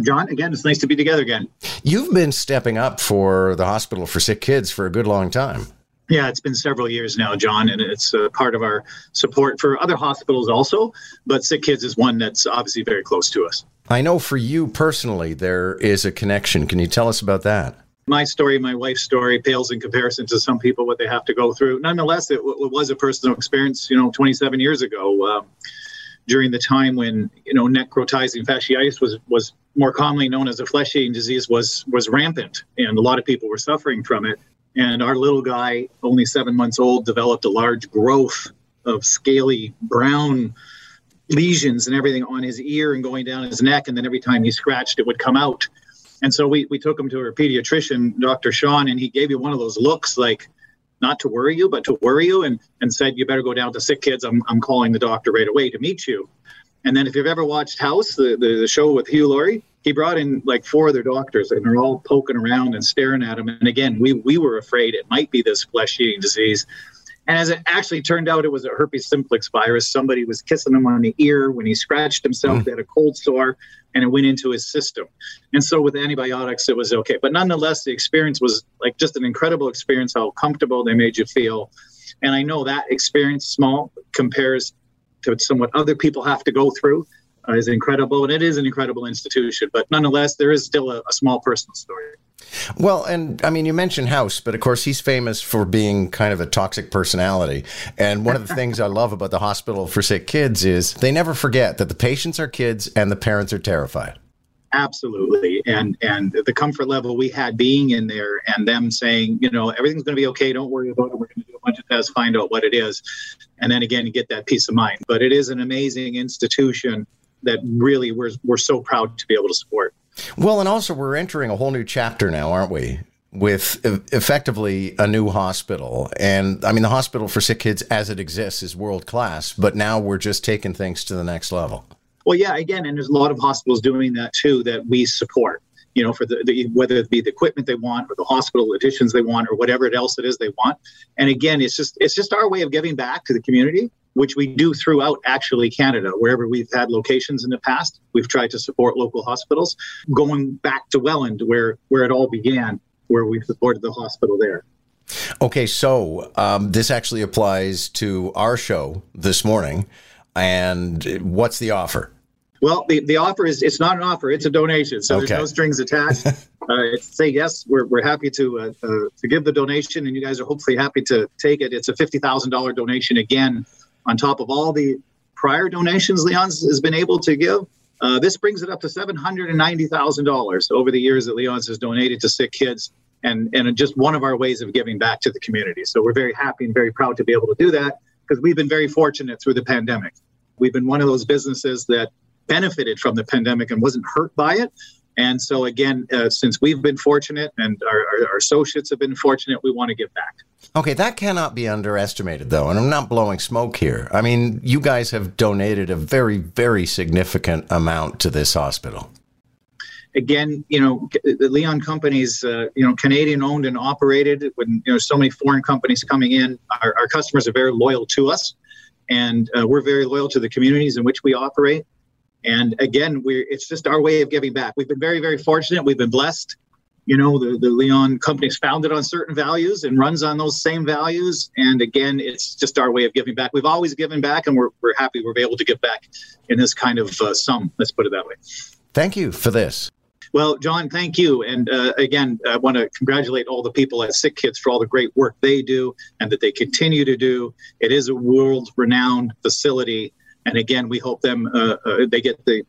John, again, it's nice to be together again. You've been stepping up for the Hospital for Sick Kids for a good long time. Yeah, it's been several years now, John, and it's part of our support for other hospitals also, but Sick Kids is one that's obviously very close to us. I know for you personally, there is a connection. Can you tell us about that? My story, my wife's story, pales in comparison to some people, what they have to go through. Nonetheless, it was a personal experience, 27 years ago, during the time when, necrotizing fasciitis was more commonly known as a flesh-eating disease, was rampant, and a lot of people were suffering from it. And our little guy, only 7 months old, developed a large growth of scaly brown lesions and everything on his ear and going down his neck. And then every time he scratched, it would come out. And so we took him to our pediatrician, Dr. Sean, and he gave you one of those looks like, not to worry you, but to worry you, and said, you better go down to Sick Kids. I'm calling the doctor right away to meet you. And then if you've ever watched House, the show with Hugh Laurie, he brought in like four other doctors, and they're all poking around and staring at him. And again, we were afraid it might be this flesh-eating disease. And as it actually turned out, it was a herpes simplex virus. Somebody was kissing him on the ear when he scratched himself. They had a cold sore, and it went into his system. And so with antibiotics, it was okay. But nonetheless, the experience was like just an incredible experience, how comfortable they made you feel. And I know that experience, small, compares to what other people have to go through, is incredible. And it is an incredible institution. But nonetheless, there is still a small personal story. Well, and I mean, you mentioned House, but of course, he's famous for being kind of a toxic personality. And one of the things I love about the Hospital for Sick Kids is they never forget that the patients are kids and the parents are terrified. Absolutely. And the comfort level we had being in there and them saying, everything's going to be okay. Don't worry about it. We're going to do a bunch of tests, find out what it is. And then again, you get that peace of mind. But it is an amazing institution that really we're so proud to be able to support. Well, and also we're entering a whole new chapter now, aren't we, with effectively a new hospital. And I mean, the Hospital for Sick Kids as it exists is world class, but now we're just taking things to the next level. Well, yeah, again, and there's a lot of hospitals doing that too that we support, for whether it be the equipment they want or the hospital additions they want or whatever else it is they want. And again, it's just our way of giving back to the community, which we do throughout, actually, Canada. Wherever we've had locations in the past, we've tried to support local hospitals. Going back to Welland, where it all began, where we supported the hospital there. Okay, so this actually applies to our show this morning. And what's the offer? Well, the offer is, it's not an offer, it's a donation. So there's no strings attached. Say yes, we're happy to give the donation, and you guys are hopefully happy to take it. It's a $50,000 donation again. On top of all the prior donations Leon's has been able to give, this brings it up to $790,000 over the years that Leon's has donated to Sick Kids, and just one of our ways of giving back to the community. So we're very happy and very proud to be able to do that, because we've been very fortunate through the pandemic. We've been one of those businesses that benefited from the pandemic and wasn't hurt by it. And so again, since we've been fortunate and our associates have been fortunate, we want to give back. Okay, that cannot be underestimated, though, and I'm not blowing smoke here. I mean, you guys have donated a very, very significant amount to this hospital. Again, the Leon companies, Canadian owned and operated. When so many foreign companies coming in, our customers are very loyal to us, and we're very loyal to the communities in which we operate. And again, it's just our way of giving back. We've been very, very fortunate. We've been blessed. The Leon company is founded on certain values and runs on those same values. And again, it's just our way of giving back. We've always given back, and we're happy we're able to give back in this kind of sum. Let's put it that way. Thank you for this. Well, John, thank you. And again, I want to congratulate all the people at Sick Kids for all the great work they do and that they continue to do. It is a world-renowned facility. And again, we hope them they get the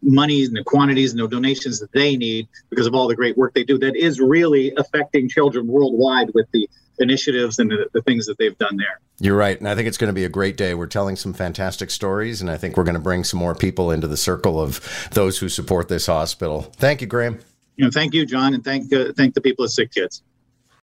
monies and the quantities and the donations that they need because of all the great work they do that is really affecting children worldwide with the initiatives and the things that they've done there. You're right. And I think it's going to be a great day. We're telling some fantastic stories, and I think we're going to bring some more people into the circle of those who support this hospital. Thank you, Graham. Thank you, John, and thank the people at Sick Kids.